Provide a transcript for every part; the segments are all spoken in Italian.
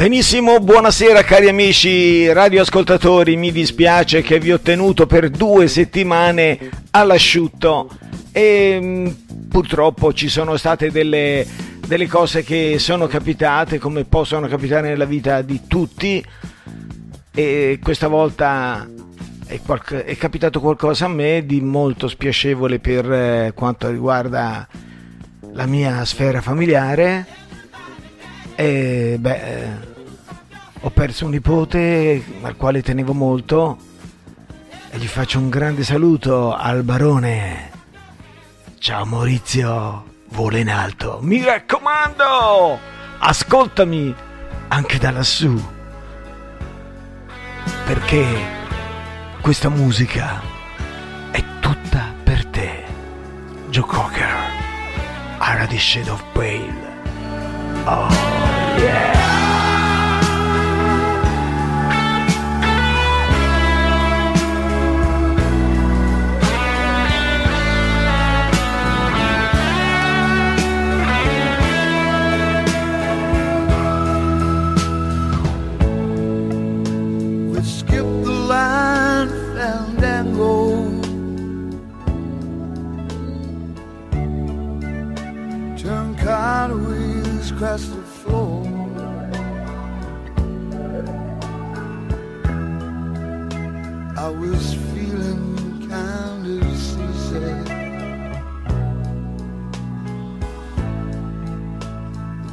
Benissimo, buonasera cari amici radioascoltatori, mi dispiace che vi ho tenuto per 2 settimane all'asciutto e purtroppo ci sono state delle cose che sono capitate, come possono capitare nella vita di tutti, e questa volta è capitato qualcosa a me di molto spiacevole per quanto riguarda la mia sfera familiare. E beh, ho perso un nipote al quale tenevo molto e gli faccio un grande saluto al barone. Ciao Maurizio, vola in alto, mi raccomando, ascoltami anche da lassù, perché questa musica è tutta per te. Joe Cocker, Ara di Shade of Pale. Oh yeah. Across the floor, I was feeling kind of seasick.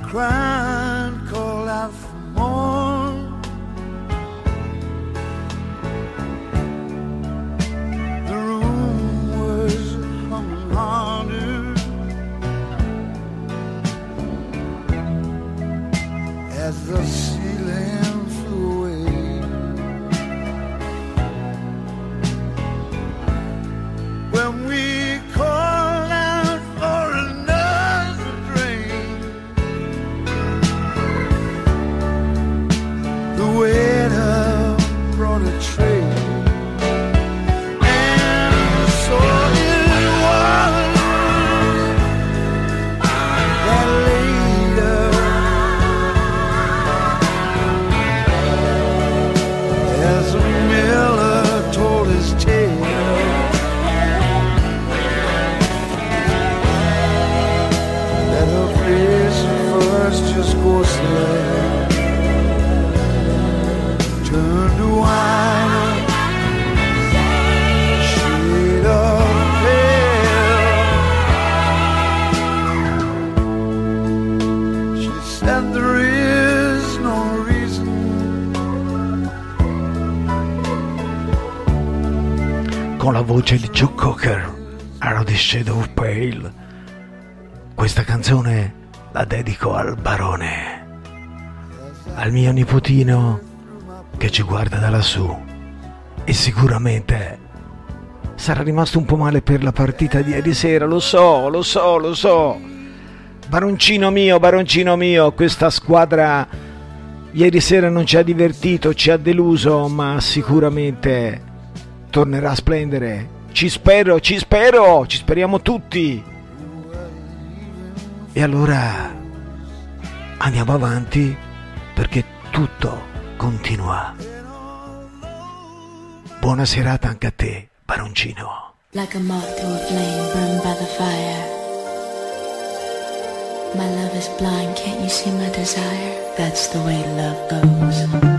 The crowd called out for more. The room was humming harder. As the ceiling flew away, when we called out for another drink, the waiter brought a tray. Con la voce di Joe Cocker, Out of the Shadow of Pale. Questa canzone la dedico al barone, al mio nipotino che ci guarda da lassù e sicuramente sarà rimasto un po' male per la partita di ieri sera, lo so. Baroncino mio, questa squadra ieri sera non ci ha divertito, ci ha deluso, ma sicuramente tornerà a splendere. Ci spero, ci speriamo tutti. E allora andiamo avanti, perché tutto continua. Buona serata anche a te, baroncino. Like a moth to a flame burned by the fire, my love is blind, can't you see my desire? That's the way love goes.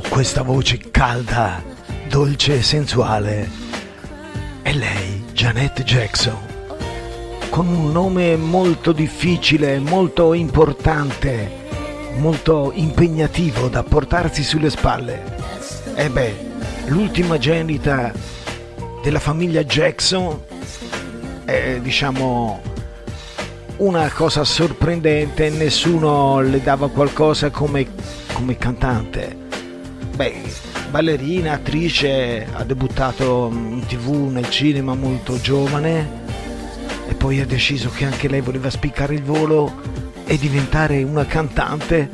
su questa voce calda, dolce e sensuale è lei, Janet Jackson, con un nome molto difficile, molto importante, molto impegnativo da portarsi sulle spalle. E beh, l'ultima genita della famiglia Jackson è, diciamo, una cosa sorprendente, nessuno le dava qualcosa come cantante. Beh, ballerina, attrice, ha debuttato in TV, nel cinema molto giovane e poi ha deciso che anche lei voleva spiccare il volo e diventare una cantante,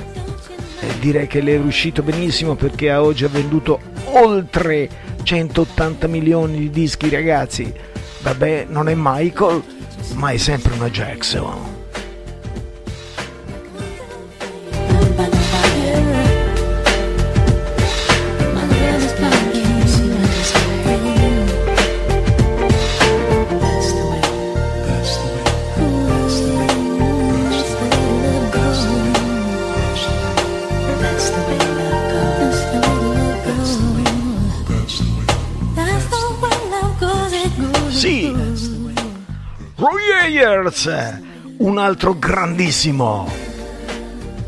e direi che le è riuscito benissimo, perché a oggi ha venduto oltre 180 milioni di dischi, ragazzi. Vabbè, non è Michael, ma è sempre una Jackson. Roy Ayers, un altro grandissimo,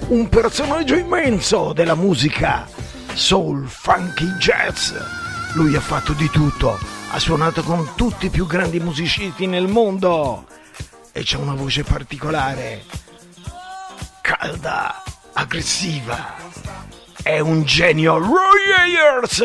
un personaggio immenso della musica soul, funky, jazz. Lui ha fatto di tutto, ha suonato con tutti i più grandi musicisti nel mondo e c'ha una voce particolare, calda, aggressiva. È un genio, Roy Ayers.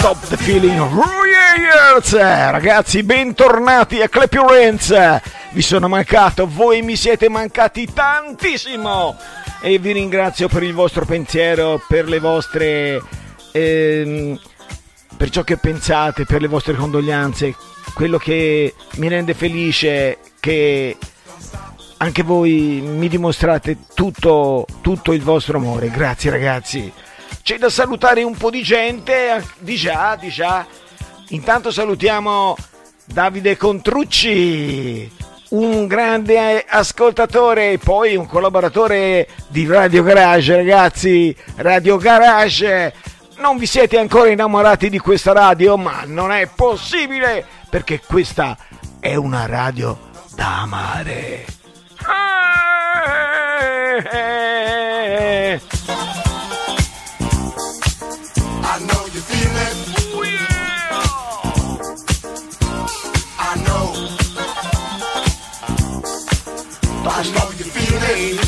Stop the Feeling, Roy Ayers. Ragazzi, bentornati a Clap Your Enz. Vi sono mancato, voi mi siete mancati tantissimo e vi ringrazio per il vostro pensiero, per le vostre per ciò che pensate, per le vostre condoglianze. Quello che mi rende felice che anche voi mi dimostrate tutto il vostro amore. Grazie ragazzi. C'è da salutare un po' di gente, di già. Intanto salutiamo Davide Contrucci, un grande ascoltatore e poi un collaboratore di Radio Garage, ragazzi. Radio Garage, non vi siete ancora innamorati di questa radio? Ma non è possibile, perché questa è una radio da amare. I know you feel it.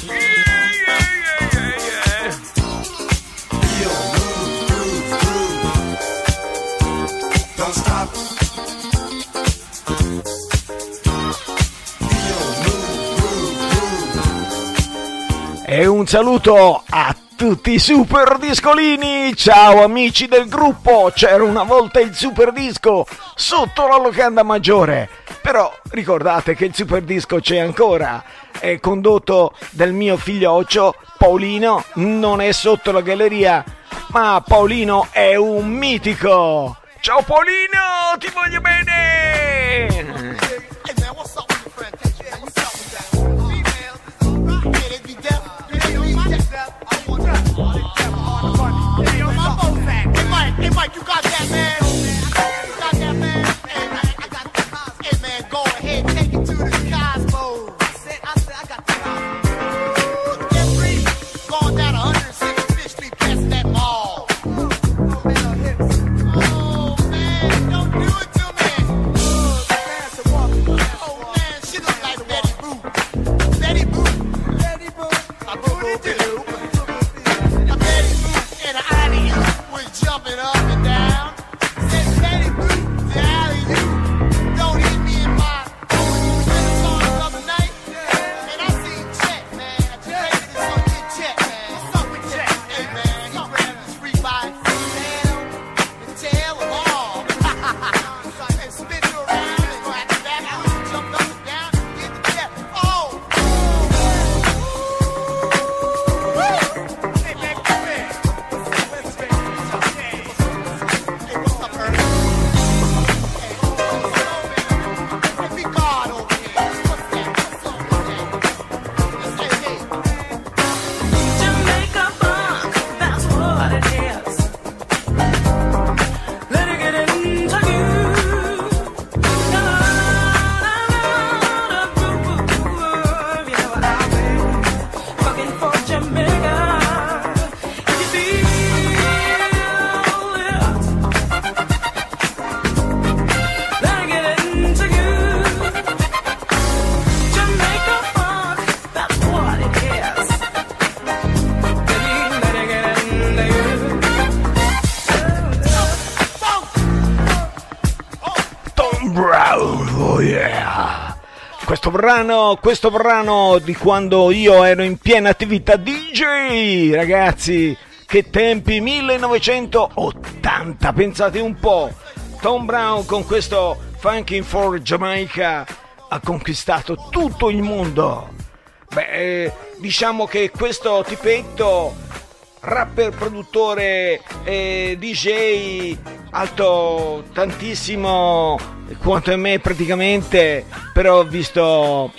Yeah, yeah, yeah, yeah, yeah. Feel, move, groove, groove. Don't stop. Feel, move, groove, groove. E un saluto a tutti i super discolini. Ciao amici del gruppo. C'era una volta il super disco sotto la locanda maggiore, però ricordate che il super disco c'è ancora, è condotto dal mio figlioccio Paolino. Non è sotto la galleria, ma Paolino è un mitico. Ciao Paolino, ti voglio bene. Hey Mike, you got that, man? You got that, man? Hey, I got that house. Hey, man, go ahead, take it to the cosmos. I said, I got that house. Ooh, get free. Going down 165th Street past that mall. Oh, man, don't do it to me. Oh, man, she look like Betty Boop. Betty Boop. Betty Boop. I booty do. A Betty Boop and an audience was jumping up. Questo brano di quando io ero in piena attività DJ, ragazzi, che tempi, 1980, pensate un po'. Tom Browne con questo Funkin' for Jamaica ha conquistato tutto il mondo. Beh, diciamo che questo tipetto, rapper, produttore, DJ, alto tantissimo quanto a me praticamente, però visto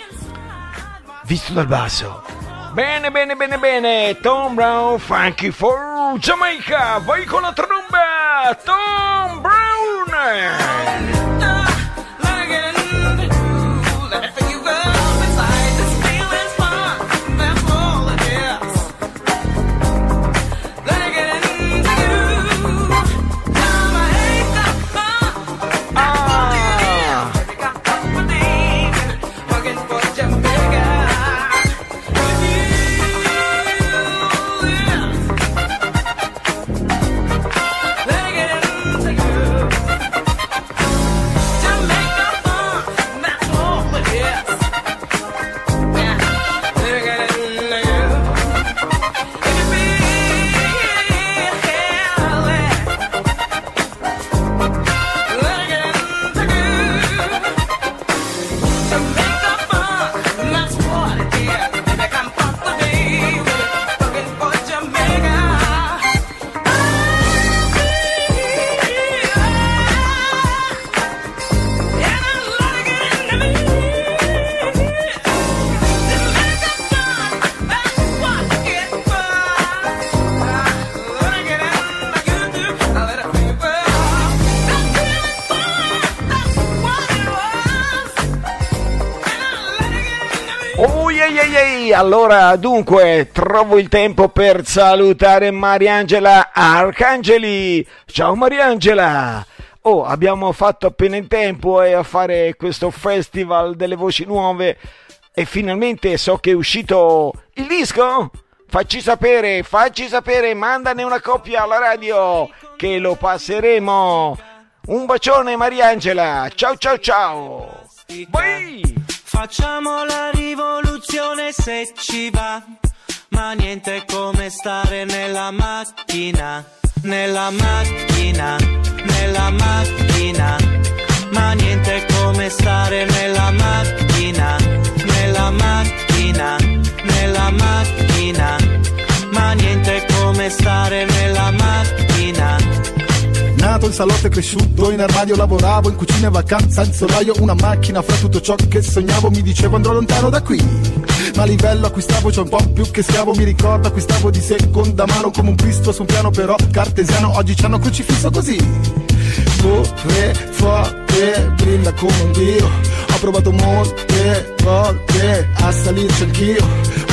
dal basso. Bene, Tom Browne, Funkin' for Jamaica, vai con la tromba, Tom Browne. Sì, allora dunque trovo il tempo per salutare Mariangela Arcangeli. Ciao Mariangela. Oh, abbiamo fatto appena in tempo a fare questo festival delle voci nuove e finalmente so che è uscito il disco. Facci sapere, mandane una copia alla radio che lo passeremo. Un bacione Mariangela, ciao ciao ciao. Bye. Facciamo la rivoluzione se ci va, ma niente è come stare nella macchina, nella macchina, nella macchina, ma niente è come stare nella macchina, nella macchina, nella macchina, ma niente è come stare nella macchina. Nato in salotto e cresciuto, in armadio lavoravo, in cucina e vacanza, in solaio una macchina. Fra tutto ciò che sognavo mi dicevo andrò lontano da qui, ma a livello acquistavo c'è un po' più che schiavo. Mi ricordo acquistavo di seconda mano come un pisto su un piano però cartesiano. Oggi ci hanno crocifisso così. Corre forte, brilla come un dio. Ho provato molte volte a salirci anch'io.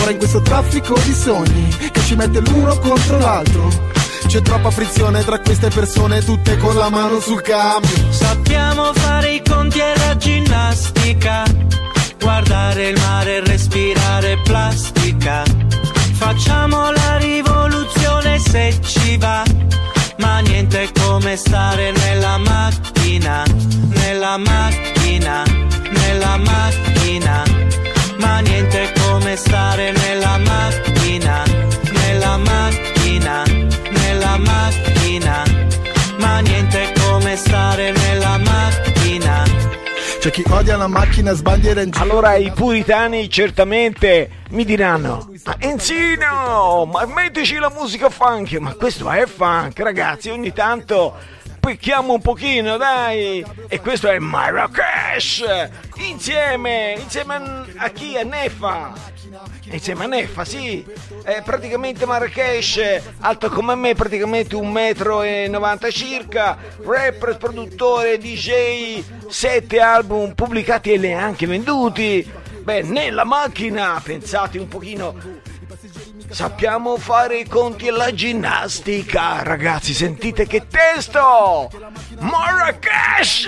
Ora in questo traffico di sogni che ci mette l'uno contro l'altro, c'è troppa frizione tra queste persone tutte con la mano sul cambio. Sappiamo fare i conti e la ginnastica, guardare il mare e respirare plastica. Facciamo la rivoluzione se ci va, ma niente è come stare nella macchina, nella macchina, nella macchina, ma niente è come stare nella macchina, nella macchina, nella macchina, ma niente è come stare nella macchina. C'è chi odia la macchina, sbaglierà in giro. Allora i puritani certamente mi diranno: ah, Enzino, ma mettici la musica funk. Ma questo è funk, ragazzi, ogni tanto picchiamo un pochino, dai. E questo è Marracash insieme a chi? A Neffa. Insieme a Neffa, sì, praticamente Marracash, alto come me, praticamente 1,90 m circa, rapper, produttore, DJ, 7 album pubblicati e neanche venduti. Beh, nella macchina, pensate un pochino, sappiamo fare i conti e la ginnastica, ragazzi, sentite che testo! Marracash!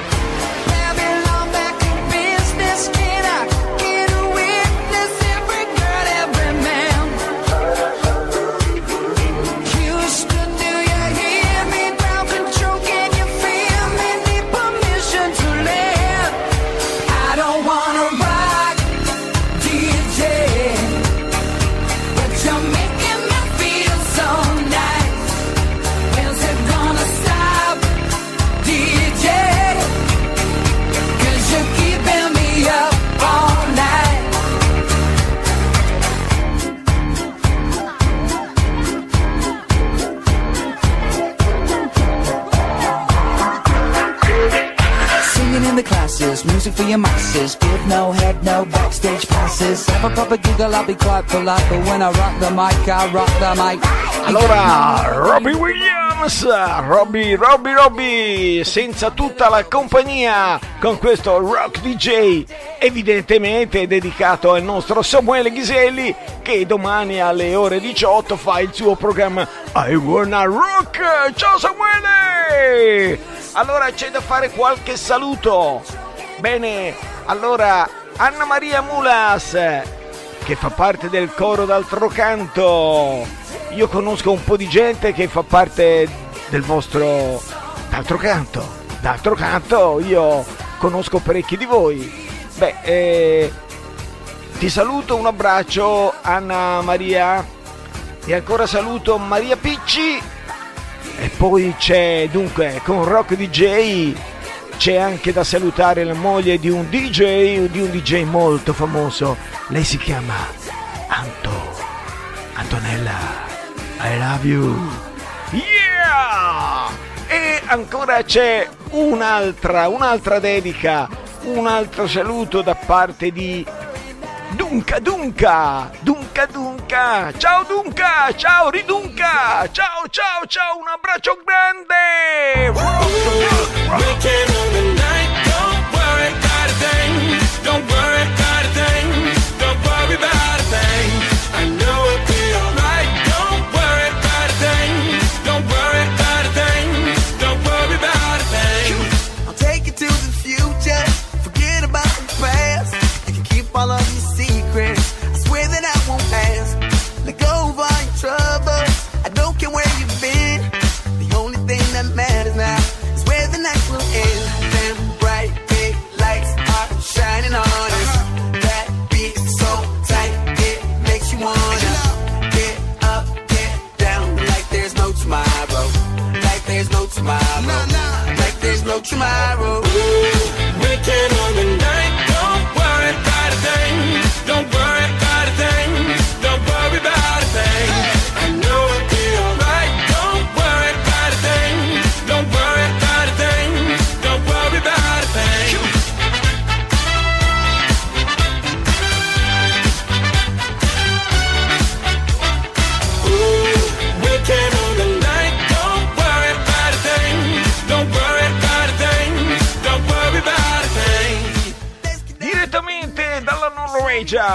Babylon back in business. Can I? Music for your masses, give no head, no backstage passes. Have a proper giggle, I'll be quite polite, but when I rock the mic, I rock the mic. Allora, Robbie Williams, Robbie, senza tutta la compagnia, con questo Rock DJ, evidentemente dedicato al nostro Samuele Ghiselli, che domani alle ore 18 fa il suo programma I Wanna Rock. Ciao Samuele! Allora c'è da fare qualche saluto. Bene, allora Anna Maria Mulas, che fa parte del coro d'altro canto. Io conosco un po' di gente che fa parte del vostro d'altro canto. D'altro canto io conosco parecchi di voi. Beh, ti saluto, un abbraccio Anna Maria. E ancora saluto Maria Picci. E poi c'è dunque con Rock DJ. C'è anche da salutare la moglie di un DJ molto famoso. Lei si chiama Anto Antonella, I love you. Yeah! E ancora c'è un'altra dedica, un altro saluto da parte di Dunca. Ciao Dunca, ciao Ridunca, ciao, un abbraccio grande. Tomorrow, waking on the night. Don't worry about a thing. Don't worry about a thing. Don't worry about a thing. I know it'll be alright. Don't worry about a thing. Don't worry about a thing. Don't worry about a thing. Ooh, waking on the night. Don't worry about a thing. Don't worry.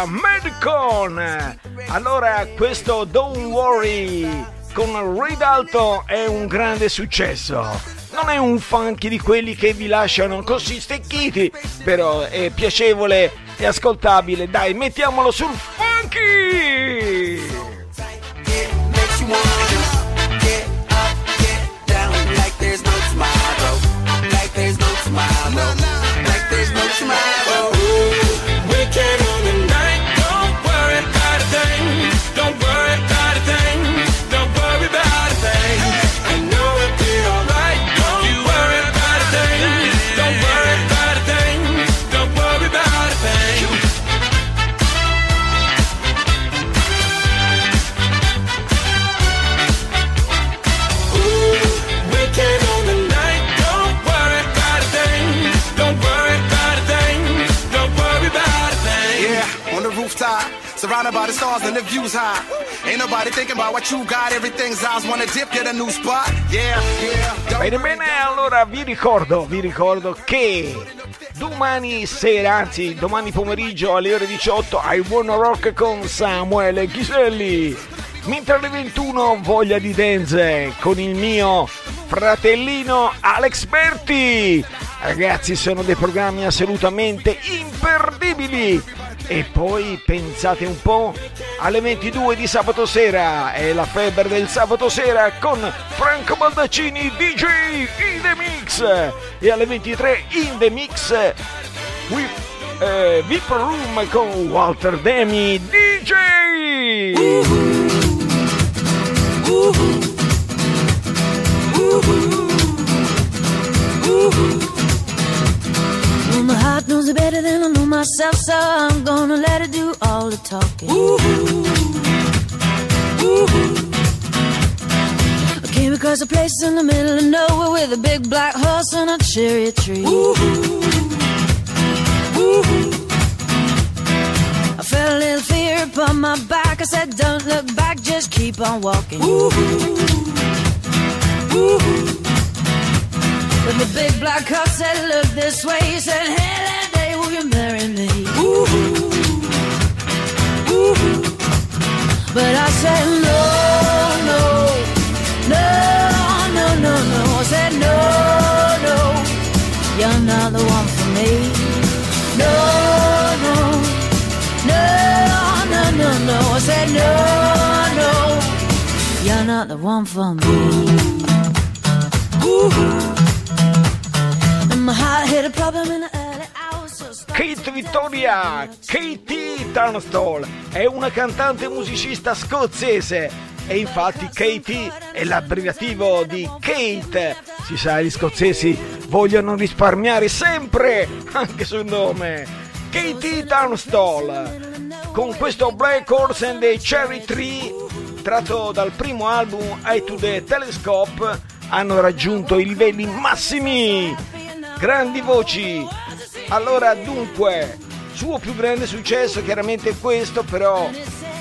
Madcon. Allora questo Don't Worry con Ray Dalton è un grande successo, non è un funky di quelli che vi lasciano così stecchiti, però è piacevole e ascoltabile. Dai, mettiamolo sul funky. Surrounded by the stars and the views high. Ain't nobody thinking about what you got. Everything's eyes wanna dip, get a new spot. Yeah, yeah. Bene, allora vi ricordo che domani sera, anzi domani pomeriggio alle ore 18, I Wanna Rock con Samuele Ghiselli. Mentre alle 21 Voglia di Dance con il mio fratellino Alex Berti. Ragazzi, sono dei programmi assolutamente imperdibili. E poi pensate un po', alle 22 di sabato sera è la febbre del sabato sera con Franco Baldaccini DJ in the mix, e alle 23 in the mix with VIP Room con Walter Demi DJ. God knows it better than I know myself, so I'm gonna let her do all the talking. Ooh, ooh. I came across a place in the middle of nowhere with a big black horse and a cherry tree. Ooh, I felt a little fear upon my back. I said, don't look back, just keep on walking. Ooh. But the big black horse said, look this way. He said, hey, that day, will you marry me? Ooh, ooh. But I said, no, no, no, no, no, no. I said, no, no, you're not the one for me. No, no, no, no, no, no. I said, no, no, you're not the one for me. Ooh. Kate Vittoria, Katie Tunstall, è una cantante musicista scozzese e infatti Katie è l'abbreviativo di Kate. Si sa, gli scozzesi vogliono risparmiare sempre anche sul nome. Katie Tunstall con questo Black Horse and the Cherry Tree tratto dal primo album Eye to the Telescope, hanno raggiunto i livelli massimi. Grandi voci. Allora dunque, suo più grande successo chiaramente è questo, però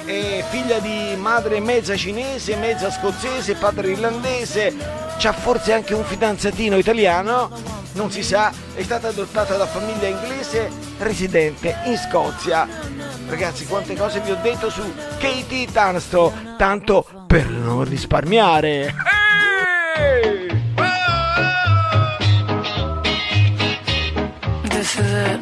è figlia di madre mezza cinese, mezza scozzese, padre irlandese, c'ha forse anche un fidanzatino italiano, non si sa, è stata adottata da famiglia inglese residente in Scozia. Ragazzi, quante cose vi ho detto su Katie Tunstall, tanto per non risparmiare. This is it.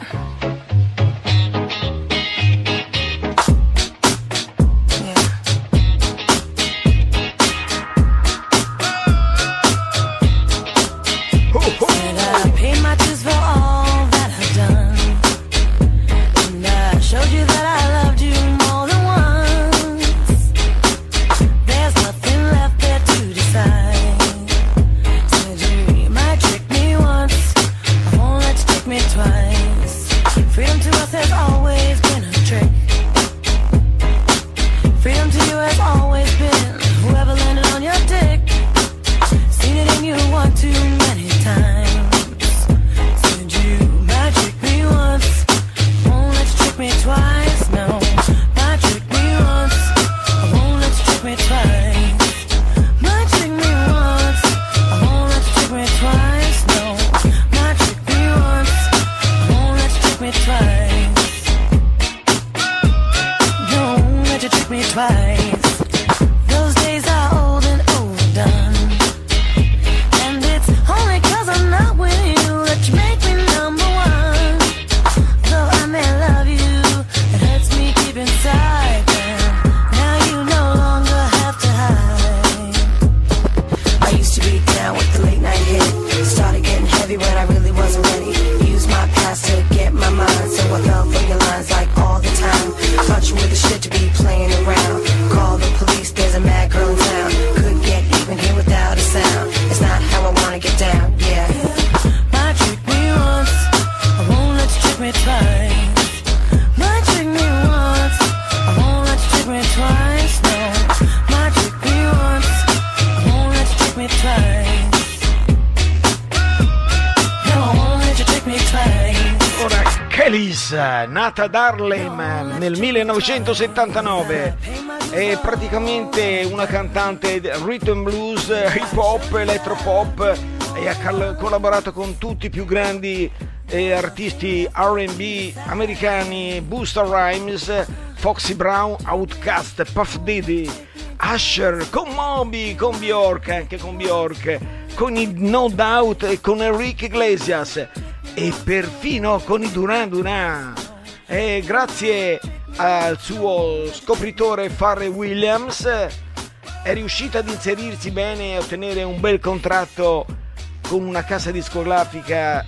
Nata ad Harlem nel 1979, è praticamente una cantante rhythm blues, hip hop, elettropop, e ha collaborato con tutti i più grandi artisti R&B americani: Busta Rhymes, Foxy Brown, Outkast, Puff Daddy, Usher, con Moby, con Bjork, anche con Bjork, con i No Doubt e con Enrique Iglesias e perfino con i Duran Duran. E grazie al suo scopritore Pharrell Williams è riuscita ad inserirsi bene e ottenere un bel contratto con una casa discografica,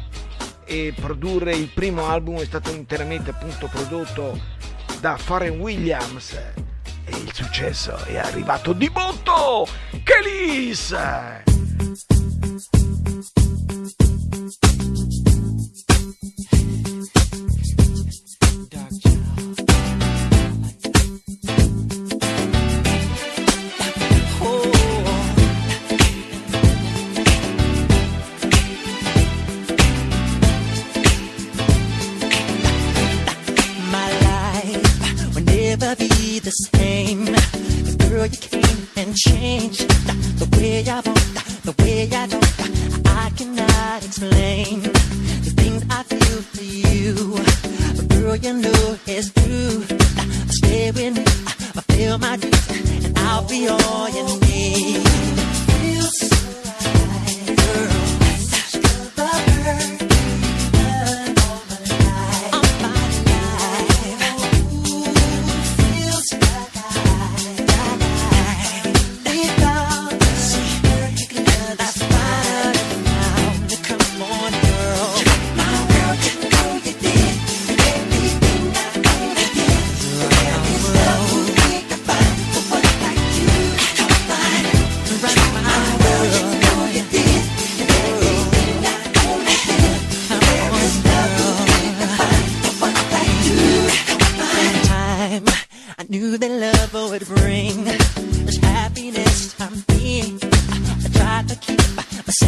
e produrre il primo album è stato interamente appunto prodotto da Pharrell Williams, e il successo è arrivato di botto. Kelis! The same, cause girl, you came and changed the way I want, the way I don't. I cannot explain the things I feel for you, but girl, you know it's true. Stay with me, I feel my dreams, and I'll be all you need. Feels so right, girl.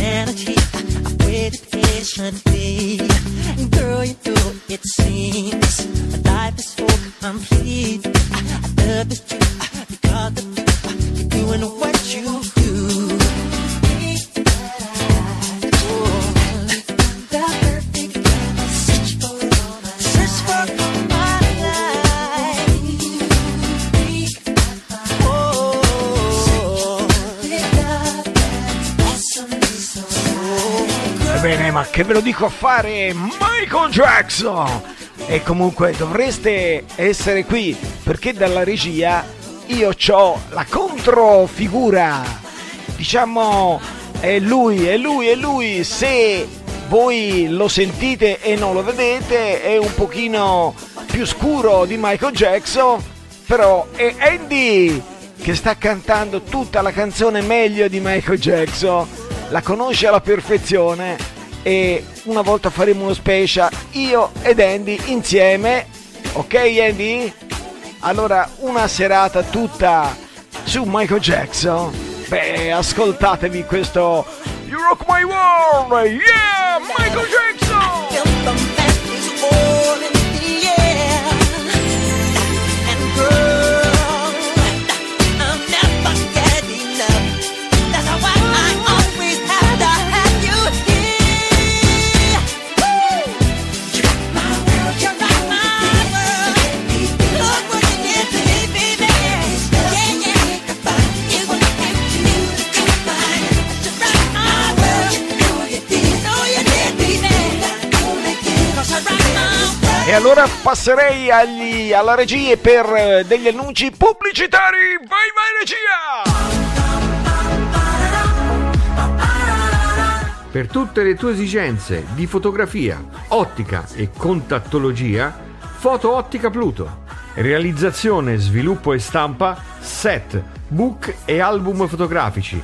energy. I've waited patiently. And girl, you know it seems my life is so complete. I love it, you, because of you. You're doing what you do. Bene, ma che ve lo dico a fare Michael Jackson! E comunque dovreste essere qui, perché dalla regia io c'ho la controfigura. Diciamo, è lui. Se voi lo sentite e non lo vedete, è un pochino più scuro di Michael Jackson, però è Andy che sta cantando tutta la canzone meglio di Michael Jackson. La conosce alla perfezione. E una volta faremo uno special io ed Andy insieme, ok Andy? Allora una serata tutta su Michael Jackson. Beh, ascoltatevi questo You Rock My World, yeah, Michael Jackson! E allora passerei alla regia per degli annunci pubblicitari. Vai regia! Per tutte le tue esigenze di fotografia, ottica e contattologia, Foto Ottica Pluto. Realizzazione, sviluppo e stampa, set, book e album fotografici,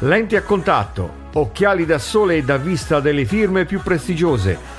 lenti a contatto, occhiali da sole e da vista delle firme più prestigiose.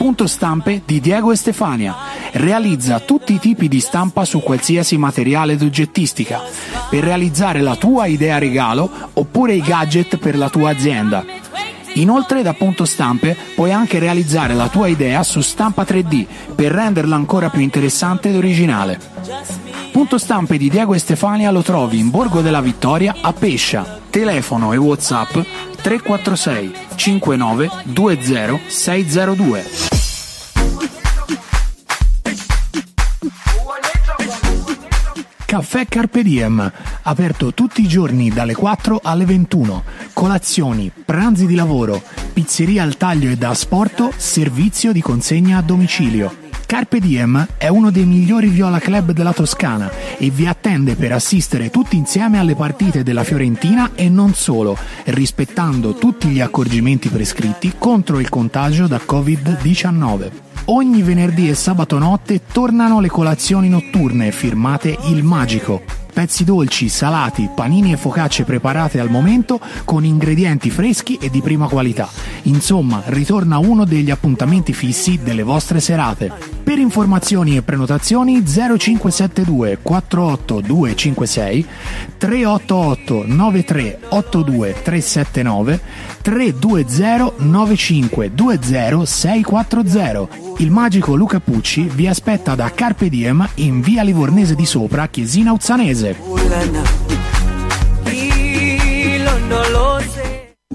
Punto Stampe di Diego e Stefania realizza tutti i tipi di stampa su qualsiasi materiale d'oggettistica per realizzare la tua idea regalo oppure i gadget per la tua azienda. Inoltre da Punto Stampe puoi anche realizzare la tua idea su stampa 3D per renderla ancora più interessante ed originale. Punto Stampe di Diego e Stefania lo trovi in Borgo della Vittoria a Pescia. Telefono e WhatsApp 346 59 20 602. Caffè Carpe Diem, aperto tutti i giorni dalle 4 alle 21. Colazioni, pranzi di lavoro, pizzeria al taglio e da asporto, servizio di consegna a domicilio. Carpe Diem è uno dei migliori viola club della Toscana e vi attende per assistere tutti insieme alle partite della Fiorentina e non solo, rispettando tutti gli accorgimenti prescritti contro il contagio da Covid-19. Ogni venerdì e sabato notte tornano le colazioni notturne firmate Il Magico. Pezzi dolci, salati, panini e focacce preparate al momento con ingredienti freschi e di prima qualità. Insomma, ritorna uno degli appuntamenti fissi delle vostre serate. Per informazioni e prenotazioni 0572 48256 388 9382 379 320 9520 640. Il Magico Luca Pucci vi aspetta da Carpe Diem in via Livornese di Sopra, Chiesina Uzzanese.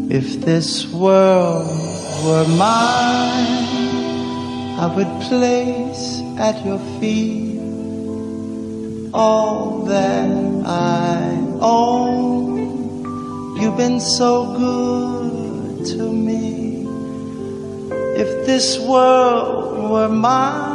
If this world were mine, I would place at your feet all that I own. You've been so good to me. If this world were mine,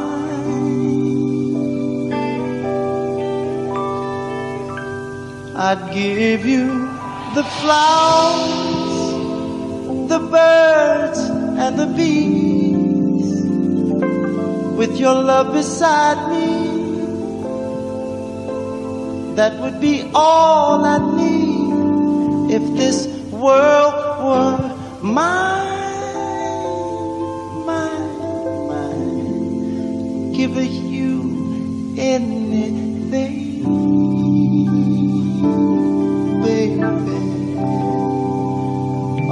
I'd give you the flowers, the birds and the bees. With your love beside me, that would be all I need if this world were mine, mine, mine. Give you anything, baby.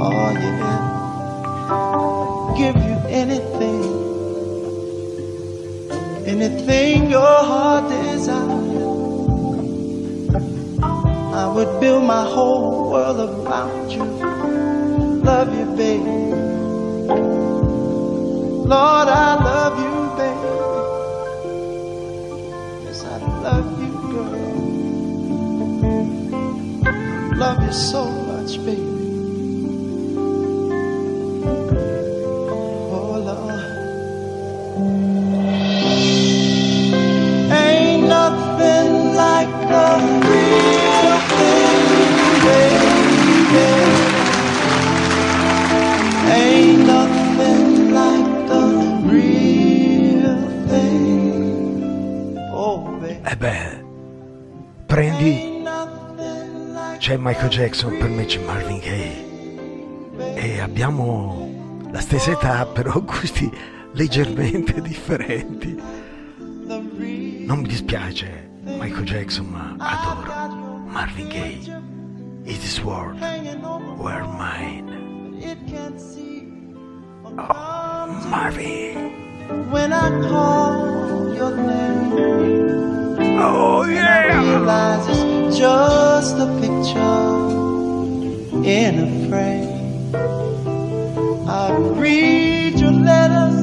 Oh yeah, give you anything. Anything your heart desires, I would build my whole world around you. Love you, baby. Lord, I love you, baby. Yes, I love you, girl. Love you so much, baby. Beh, prendi, c'è Michael Jackson, per me c'è Marvin Gaye e abbiamo la stessa età però gusti leggermente differenti. Non mi dispiace Michael Jackson, ma adoro Marvin Gaye. If this world were mine. Oh, Marvin. When I call your name, oh yeah! And I realize it's just a picture in a frame. I read your letters,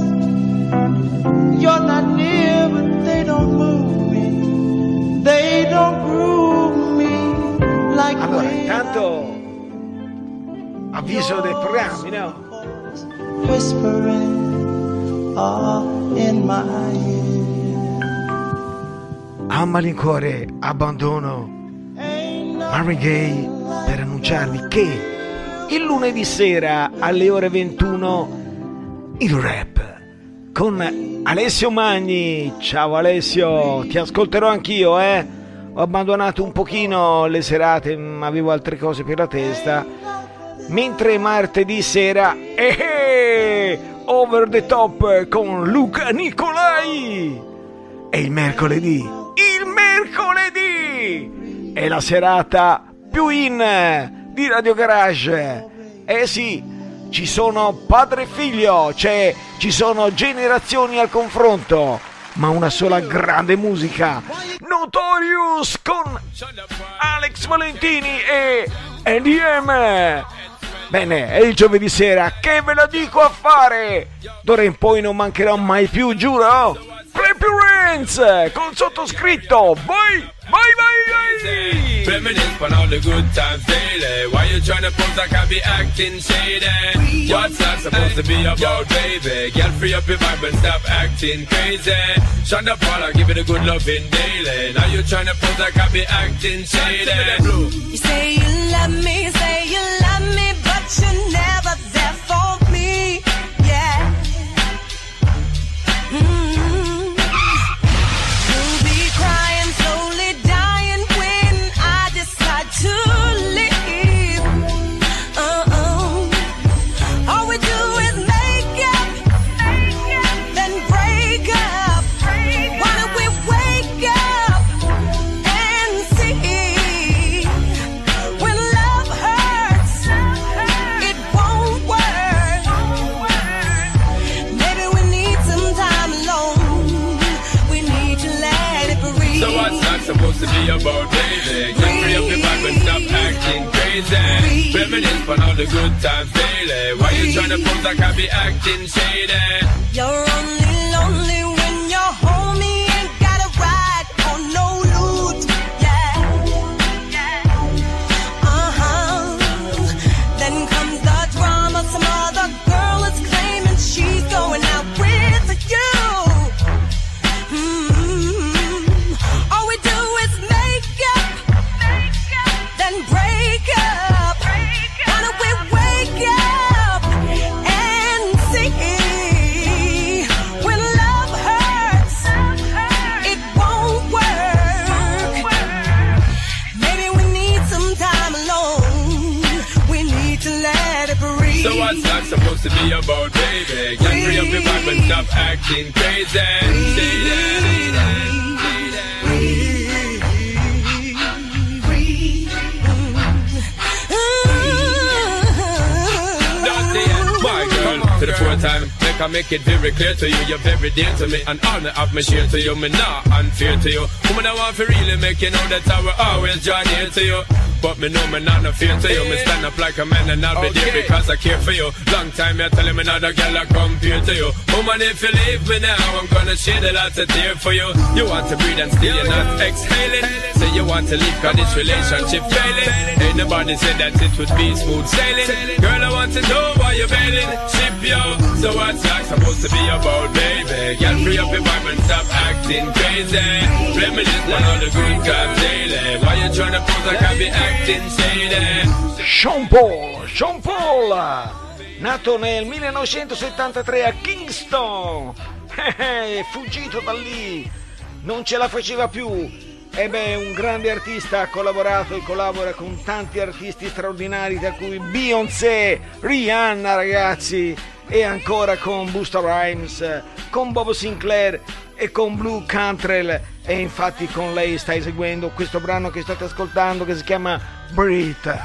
you're not near, but they don't move me, they don't groove me like. Allora, intanto avviso dei programmi, no? Whispering all in my ear. A malincuore abbandono Marvin Gaye per annunciarvi che il lunedì sera alle ore 21 il rap con Alessio Magni. Ciao Alessio, ti ascolterò anch'io, eh? Ho abbandonato un pochino le serate, ma avevo altre cose per la testa. Mentre martedì sera Over the Top con Luca Nicolai. E il mercoledì, è la serata più in di Radio Garage. Eh sì, ci sono padre e figlio, cioè ci sono generazioni al confronto, ma una sola grande musica. Notorious con Alex Valentini e NDM. Bene, è il giovedì sera, che ve lo dico a fare? D'ora in poi non mancherò mai più, giuro. Clap Your Enz con sottoscritto. Vai, vai, vai, vai. Feminist for all the good times daily. Why you trying to pose like I be acting shady? What's that supposed to be about, baby? Get free up your vibe and stop acting crazy. Sean Paul, I give it a good loving daily. Now you trying to pose like I be acting shady. You say you love me, say you love me, but you're never there for me. Yeah. To leave, uh-oh. All we do is make up, then break up. Why don't we wake up and see? When love hurts, it won't work. Maybe we need some time alone. We need to let it breathe. So what's not supposed to be about, baby? Stop acting crazy. Reminisce for all the good times daily. Why you tryna pose like I be acting shady? You're only lonely when you're home. You ain't gotta ride on no loot. Yeah. Uh-huh. Then comes the drama. Some other girl is claiming she's going out with you. Break up, why don't we wake up and see? to be about, baby. Get free up your vibe and stop acting crazy. Say that, say that, say that. For the fourth time, make I make it very clear to you, you're very dear to me, an honor of my share to you, me not unfair to you. Woman, I want to really make you know that I will always draw near to you. But me know me not no fear to you, me stand up like a man and I'll be okay there because I care for you. Long time you're telling me not a girl I compare to you. Woman, if you leave me now, I'm gonna shed a lot of tears for you. You want to breathe and still you're not exhaling. Say you want to leave cause this relationship failing. Ain't nobody said that it would be smooth sailing. Girl, I want to know why you're bailing. Ship yo, so what's that supposed to be about, baby? Girl, free up your vibe and stop acting crazy. Reminisce one of the good times daily. Why you tryna pose I can't be acting? Sean Paul, nato nel 1973 a Kingston, fuggito da lì, non ce la faceva più, e beh, un grande artista, ha collaborato e collabora con tanti artisti straordinari, tra cui Beyoncé, Rihanna ragazzi, e ancora con Busta Rhymes, con Bob Sinclair e con Blue Cantrell, e infatti con lei sta eseguendo questo brano che state ascoltando che si chiama Breathe.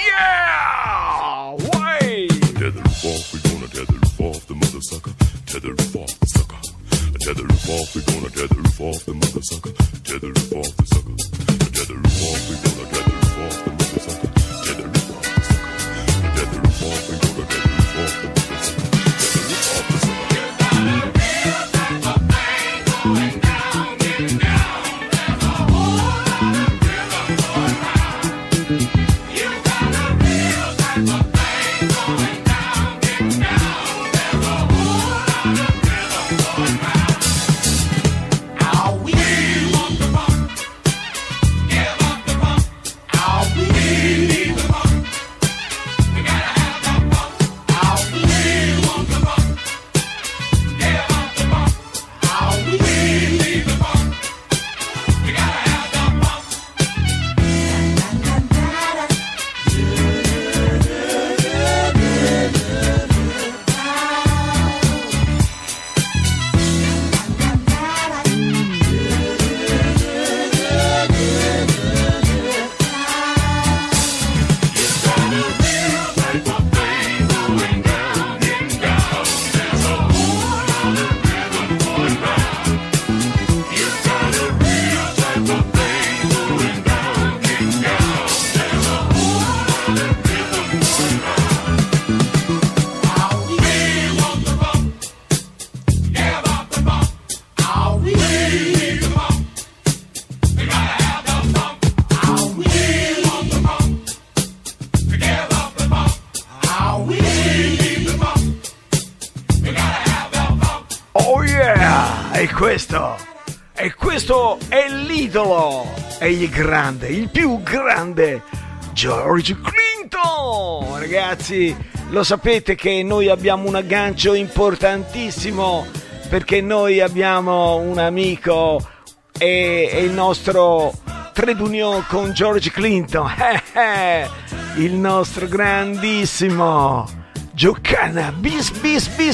Yeah! Way! Tether off, we're gonna tether off the mother sucker, tether off the sucker, tether off, we're gonna tether off the mother sucker, tether off the sucker, tether off, we're gonna tether off the mother sucker, tether off the sucker, tether off, we're gonna tether off the mother sucker, tether off the sucker. Questo è l'idolo, è il grande, il più grande George Clinton. Ragazzi, lo sapete che noi abbiamo un aggancio importantissimo perché noi abbiamo un amico e il nostro trade union con George Clinton, il nostro grandissimo Giocana, bis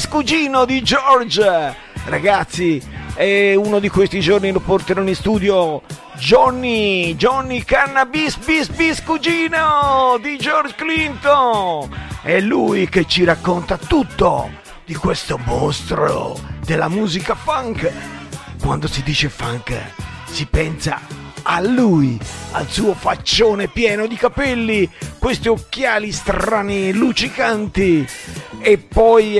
cugino di George. Ragazzi, e uno di questi giorni lo porterò in studio Johnny Cannabis bis cugino di George Clinton. È lui che ci racconta tutto di questo mostro della musica funk. Quando si dice funk si pensa a lui, al suo faccione pieno di capelli, questi occhiali strani luccicanti, e poi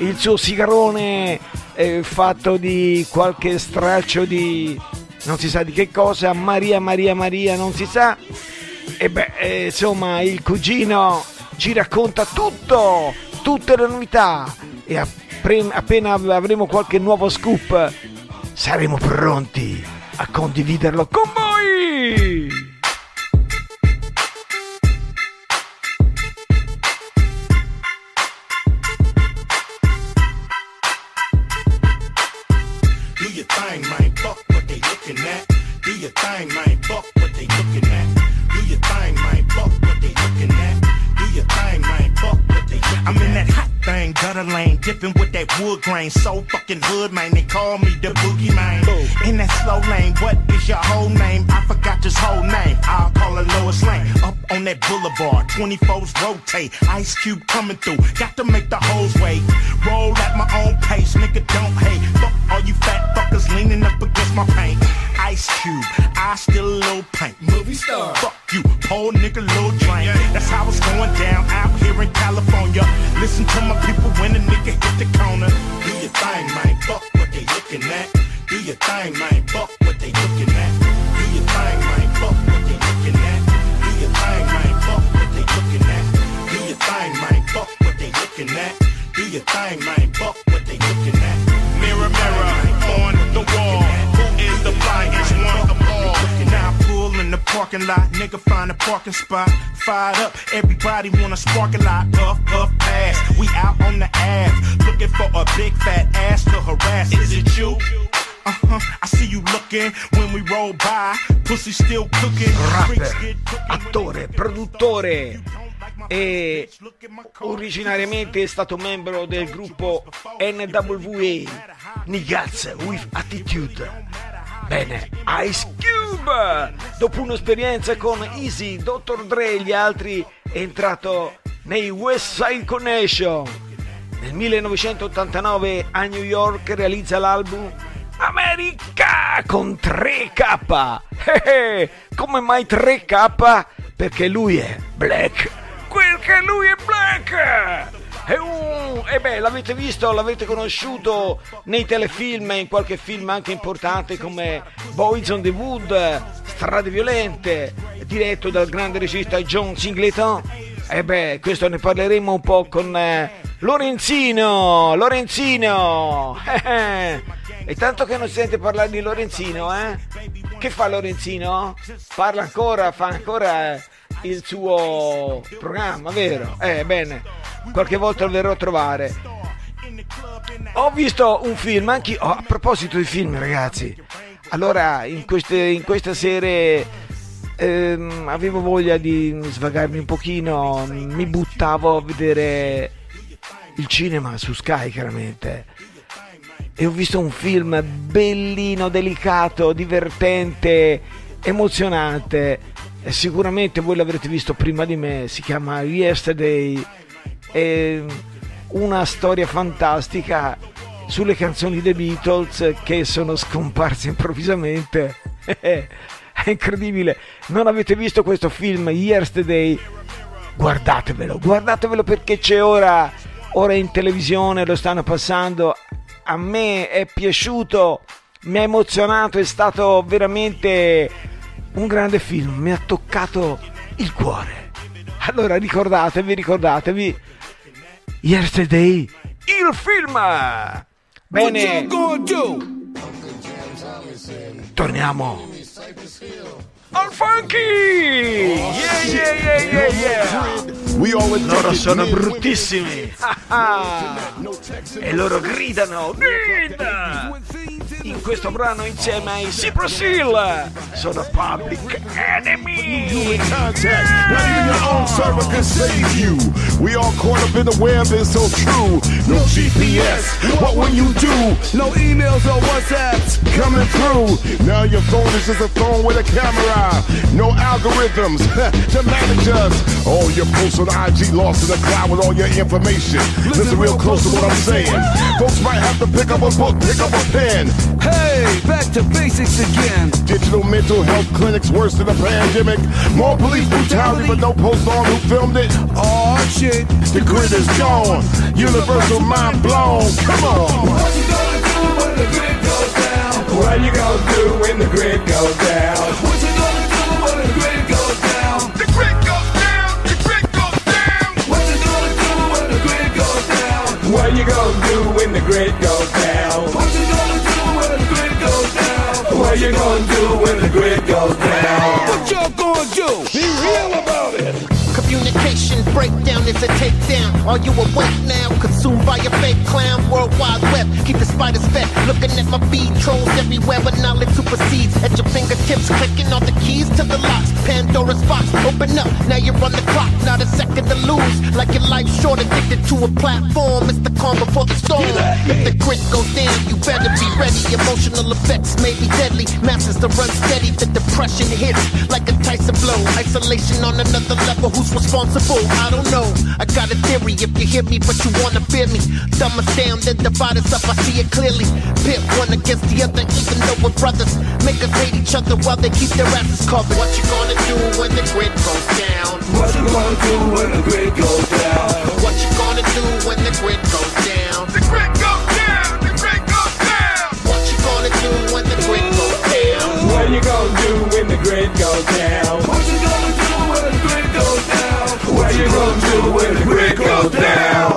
il suo sigarone fatto di qualche straccio di non si sa di che cosa, Maria non si sa, e beh, insomma, il cugino ci racconta tutto, tutte le novità, e appena avremo qualche nuovo scoop saremo pronti a condividerlo con voi. Do your thing, man. Fuck what they looking at. Do your thing, man. thing, gutter lane, dipping with that wood grain, so fucking hood, man, they call me the boogie man. In that slow lane, what is your whole name? I forgot his whole name, I'll call her Lois Lane. Up on that boulevard, 24s rotate, Ice Cube coming through, got to make the hoes wait. Roll at my own pace, nigga don't hate, fuck all you fat fuckers leaning up against my paint. Ice Cube, I still a little paint, movie star, fuck you, whole nigga little drink. That's how it's going down out here in California. Listen to my people when a nigga hit the corner. Do your thing, man, fuck what they looking at. Do your thing, man, fuck what they looking at. Do your thing, man, fuck what they looking at. Do your thing, man, fuck what they looking at. Do your thing, man, fuck what they looking at. Do your thing, man, fuck what they looking at. Mirror, mirror on the wall, who is the flyest one of all? Now pull in the parking lot, nigga find a parking spot. Fired up, everybody wanna spark a lot. Puff, puff, pass, we out on the ass, looking for a big fat ass to harass. Is it you? Uh-huh, I see you looking when we roll by. Pussy still cooking. Rapper, attore, produttore e originariamente è stato membro del gruppo NWA, Niggas with Attitude. Bene, Ice Cube, dopo un'esperienza con Easy, Dr. Dre e gli altri, è entrato nei West Side Connection. Nel 1989 a New York realizza l'album America con 3K. Come mai 3K? Perché lui è black. Perché lui è black! E beh, l'avete visto, l'avete conosciuto nei telefilm, in qualche film anche importante come Boys on the Wood, Strade Violente, diretto dal grande regista John Singleton. E beh, questo ne parleremo un po' con Lorenzino. E tanto che non si sente parlare di Lorenzino, Che fa Lorenzino? Parla ancora, fa ancora il suo programma, vero? Bene, qualche volta lo verrò a trovare. Ho visto un film, anche io, a proposito di film, ragazzi. Allora, in questa serie avevo voglia di svagarmi un pochino, mi buttavo a vedere il cinema su Sky, chiaramente. E ho visto un film bellino, delicato, divertente, emozionante. E sicuramente voi l'avrete visto prima di me, si chiama Yesterday, è una storia fantastica sulle canzoni dei Beatles che sono scomparse improvvisamente. È incredibile. Non avete visto questo film Yesterday? Guardatevelo perché c'è ora in televisione, lo stanno passando. A me è piaciuto, mi ha emozionato, è stato veramente un grande film, mi ha toccato il cuore. Allora ricordatevi Yesterday, il film. Bene, torniamo al funky. Yeah. Loro sono bruttissimi e loro gridano in questo brano insieme ai Cypress Hill. Sono Public Enemy. You in contact, not even your own server can save you. We all caught up in the web, it's so true. No GPS, what will you do? No emails or WhatsApps coming through. Now your phone is just a phone with a camera. No algorithms to manage us. All your posts on IG lost in the cloud with all your information. Listen real close to what I'm saying. Folks might have to pick up a book, pick up a pen. Hey, back to basics again. Digital mental health clinics worse than a pandemic. More police brutality, but no post on who filmed it. Aw, shit, the grid is gone. Universal mind blown. Come on. What you gonna do when the grid goes down? What you gonna do when the grid goes down? What you gonna do when the grid goes down? The grid goes down. The grid goes down. What you gonna do when the grid goes down? What you gonna do when the grid goes down? What you gonna do when the grid goes down? What you gonna do when the grid goes down? What you gonna do? Be real about it. Communication breakdown is a takedown. Are you awake now? Consumed by a fake clown. World Wide Web, keep the spiders fed. Looking at my feed, trolls everywhere, but knowledge supersedes. At your fingertips, clicking on the keys to the locks. Pandora's box, open up, now you're on the clock. Not a second to lose, like your life's short. Addicted to a platform, it's the calm before the storm. If the grit goes down, you better be ready. Emotional effects may be deadly. Masters to run steady, the depression hits like a Tyson blow. Isolation on another level, who's responsible? I don't know. I got a theory, if you hear me, but you wanna fear me. Dumb us down, then divide us up, I see it clearly. Pit one against the other, even though we're brothers. Make us hate each other while they keep their asses covered. What you gonna do when the grid goes down? What you gonna do when the grid goes down? What you gonna do when the grid goes down? The grid goes down, the grid goes down. What you gonna do when the grid goes down? What you gonna do when the grid goes down? What you gonna do when the grid goes down? What you gonna do when the grid goes down?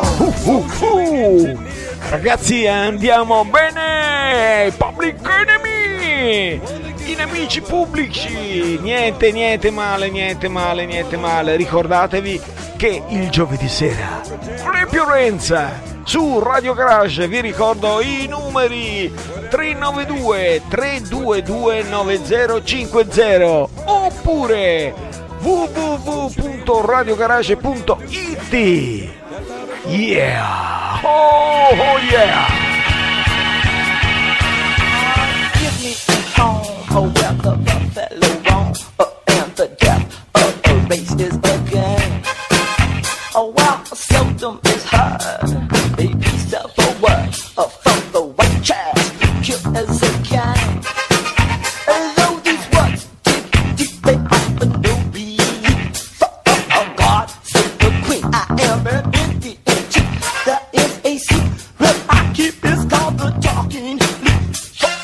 Ragazzi, andiamo bene! Public Enemy! I nemici pubblici, niente male. Ricordatevi che il giovedì sera Clap Your Enz su Radio Garage. Vi ricordo i numeri 392-322-9050 oppure www.radiogarage.it. yeah, oh yeah. Oh, well, the buffalo wrong, and the death of the race is again. Oh, wow, seldom is heard a piece of a word from the white child, cute as a cat. And though these words dig deep, they often do be. For oh, God, save the queen, I am an Indian chief. There is a secret I keep, it's called the talking leaf.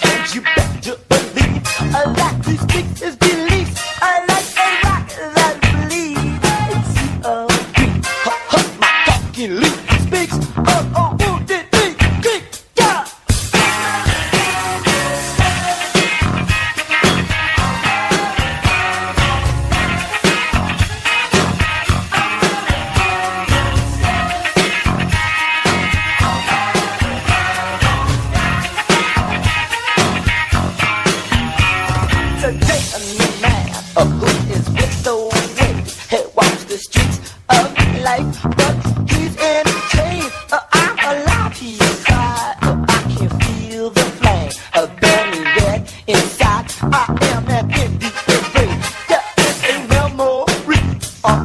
And you better believe. I like these things, his beliefs. I like a rock that bleeds. It's C.O.B. My talking leaf speaks of a wounded leaf. Click, yeah. Today a new man who is with the wind. He walks the streets of life, but he's in pain. I'm alive, he's high. I can feel the flame burning red inside. I am an Indian rain. There is a memory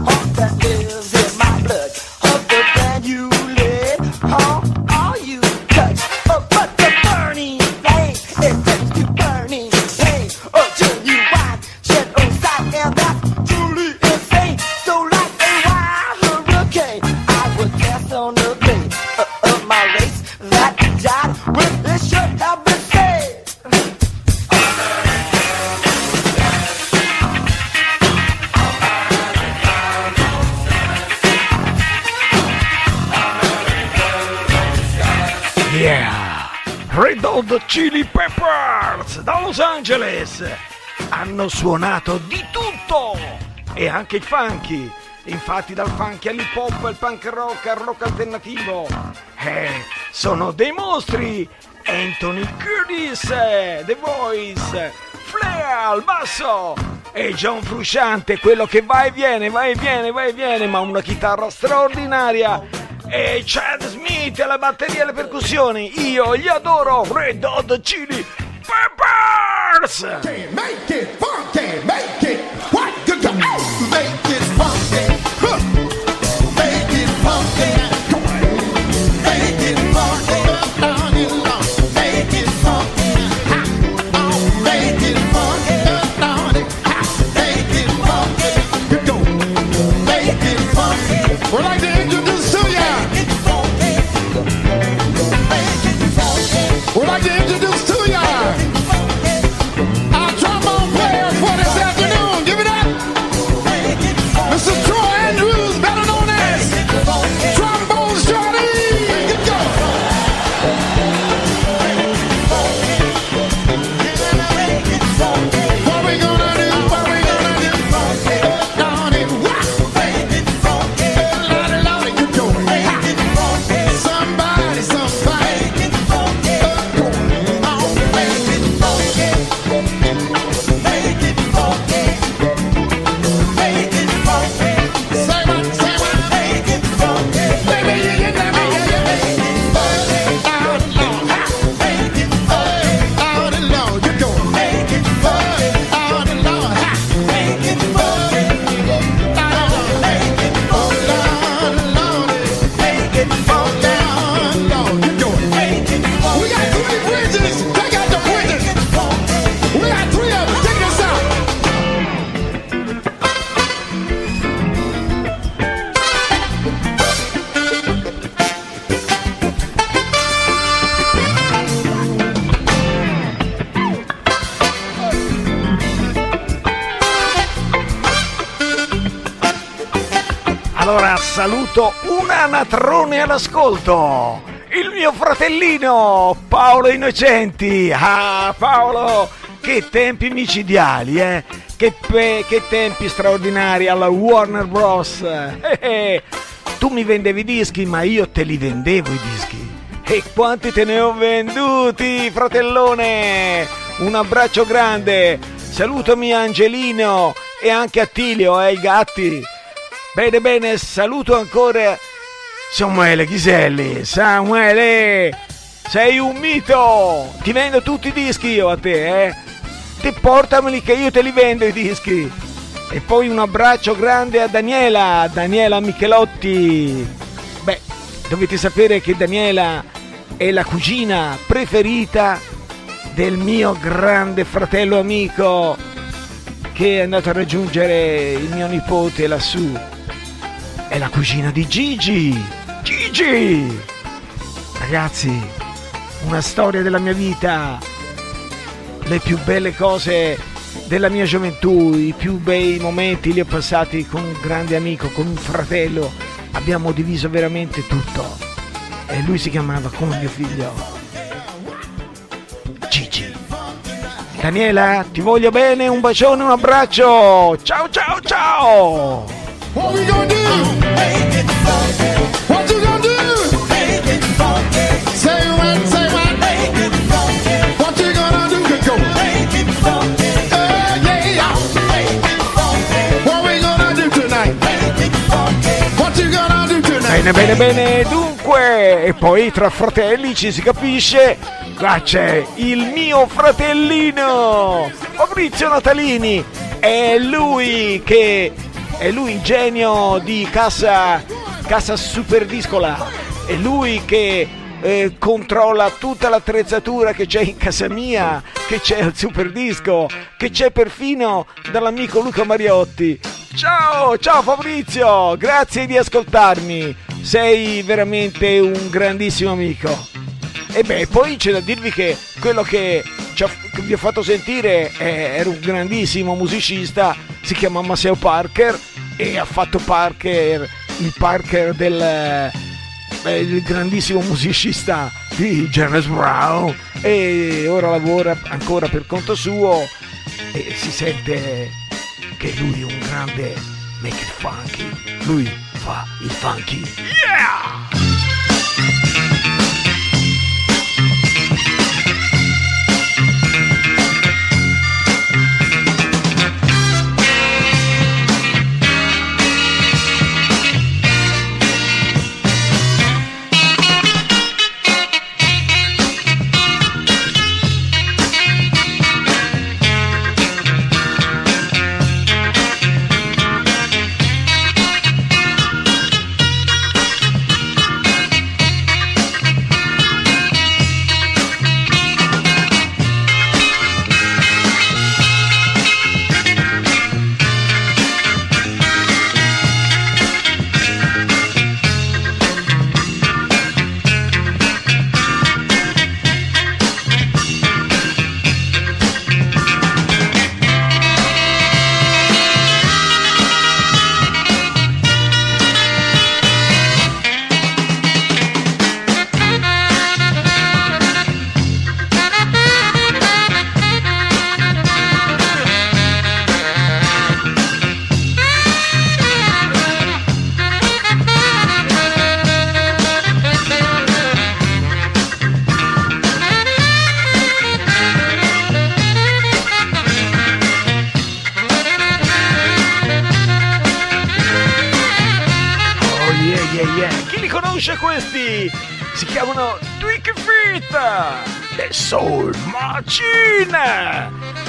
that lives in my blood of the brand you live on. All you touch, but the burning flame, it takes the burning pain. Genuine, shed on sight, and that's truly insane. So like a wild hurricane, I would cast on the blade of my race that died when it should have been saved. Yeah! Red Hot Chili Peppers da Los Angeles hanno suonato di tutto e anche il funky. Infatti dal funky all'hip hop, al punk rock, al rock alternativo. Sono dei mostri. Anthony Curtis, The Voice, Flea al basso e John Frusciante, quello che va e viene, ma una chitarra straordinaria. E Chad Smith alla batteria e alle percussioni. Io li adoro, Red Hot Chili Peppers. Make it funky, make it what good to oh. Make it funky, huh. Make it funky, make it funky, make it funky, make it funky, make it funky, make it funky. We're like the we'd like to introduce to y'all our trombone players for this afternoon. Give it up. saluto un anatrone all'ascolto, il mio fratellino Paolo Innocenti. Ah Paolo, che tempi micidiali, eh? Che tempi straordinari alla Warner Bros. Tu mi vendevi dischi, ma io te li vendevo i dischi. E quanti te ne ho venduti, fratellone! Un abbraccio grande, salutami Angelino e anche Attilio e i gatti. Bene bene, saluto ancora Samuele Ghiselli. Samuele, sei un mito! Ti vendo tutti i dischi io a te, eh! Te portameli che io te li vendo i dischi! E poi un abbraccio grande a Daniela, Daniela Michelotti. Beh, dovete sapere che Daniela è la cugina preferita del mio grande fratello amico che è andato a raggiungere il mio nipote lassù. È la cugina di Gigi. Gigi! Ragazzi, una storia della mia vita, le più belle cose della mia gioventù, i più bei momenti li ho passati con un grande amico, con un fratello. Abbiamo diviso veramente tutto. E lui si chiamava come mio figlio Gigi. Daniela, ti voglio bene, un bacione, un abbraccio. Ciao ciao ciao. What we gonna do? Make it funky. What you gonna do? Make it funky. Say what, say what. Make it funky. What you gonna do? Go. Make it funky. Yeah, yeah. Make it funky. What we gonna do tonight? Make it funky. What you gonna do tonight? Bene bene bene, dunque, e poi tra fratelli ci si capisce. Qua c'è il mio fratellino Fabrizio Natalini, è lui il genio di Casa Superdiscola, è lui che controlla tutta l'attrezzatura che c'è in casa mia, che c'è al Superdisco, che c'è perfino dall'amico Luca Mariotti. Ciao, ciao Fabrizio, grazie di ascoltarmi, sei veramente un grandissimo amico. E beh, poi c'è da dirvi che quello che vi ho fatto sentire era un grandissimo musicista, si chiama Maceo Parker e ha fatto il Parker del grandissimo musicista di Janet Brown, e ora lavora ancora per conto suo e si sente che lui è un grande make it funky, lui fa il funky. Yeah!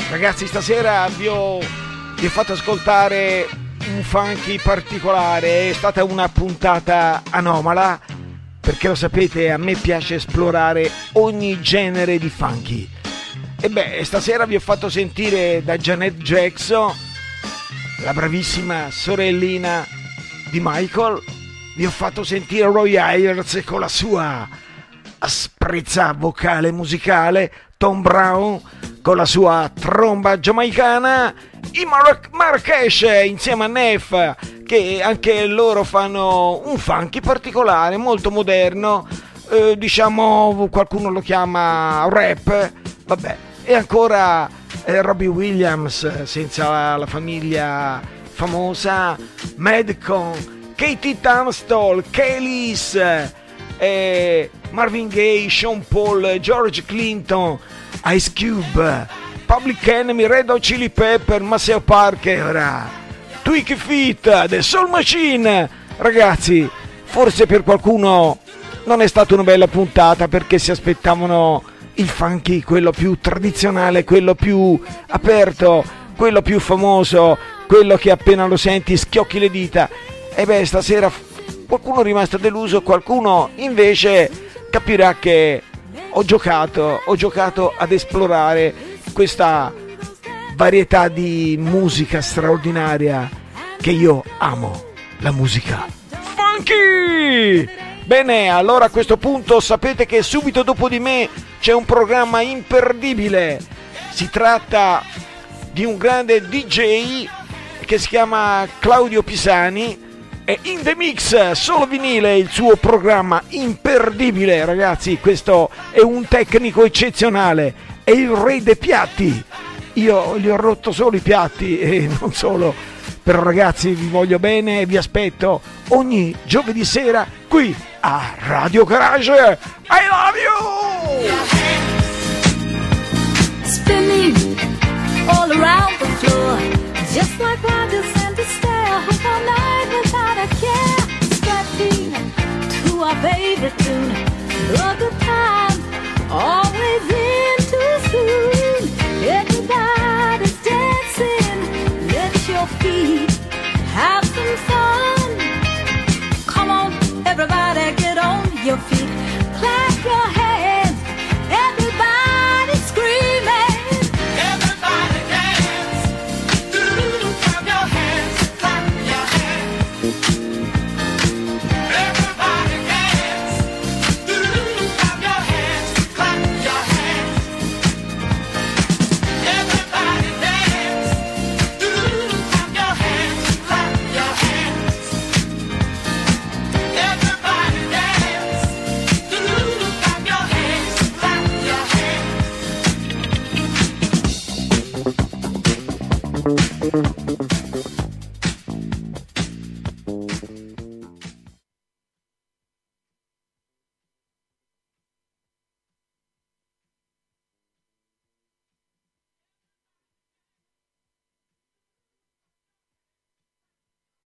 Ragazzi, stasera vi ho fatto ascoltare un funky particolare, è stata una puntata anomala perché lo sapete a me piace esplorare ogni genere di funky. E beh, stasera vi ho fatto sentire da Janet Jackson, la bravissima sorellina di Michael, vi ho fatto sentire Roy Ayers con la sua sprezza vocale musicale Tom Browne con la sua tromba giamaicana, i Marracash insieme a Nef, che anche loro fanno un funky particolare, molto moderno, diciamo qualcuno lo chiama rap, vabbè. E ancora Robbie Williams senza la famiglia famosa, Madcon, Katie Tunstall, Kelis, Marvin Gaye, Sean Paul, George Clinton, Ice Cube, Public Enemy, Red Hot Chili Pepper, Maceo Parker, Twig Feet, The Soul Machine. Ragazzi, forse per qualcuno non è stata una bella puntata perché si aspettavano il funky, quello più tradizionale, quello più aperto, quello più famoso, quello che appena lo senti schiocchi le dita. E beh, stasera qualcuno è rimasto deluso, qualcuno invece capirà che ho giocato ad esplorare questa varietà di musica straordinaria che io amo, la musica funky! Bene, allora a questo punto sapete che subito dopo di me c'è un programma imperdibile. Si tratta di un grande DJ che si chiama Claudio Pisani e In The Mix, solo vinile, il suo programma imperdibile. Ragazzi, questo è un tecnico eccezionale, è il re dei piatti. Io gli ho rotto solo i piatti e non solo. Però ragazzi, vi voglio bene e vi aspetto ogni giovedì sera qui a Radio Garage. I love you! Spinning all around the floor, just like wonders in the stair, who all night without a care, sweating to our favorite tune.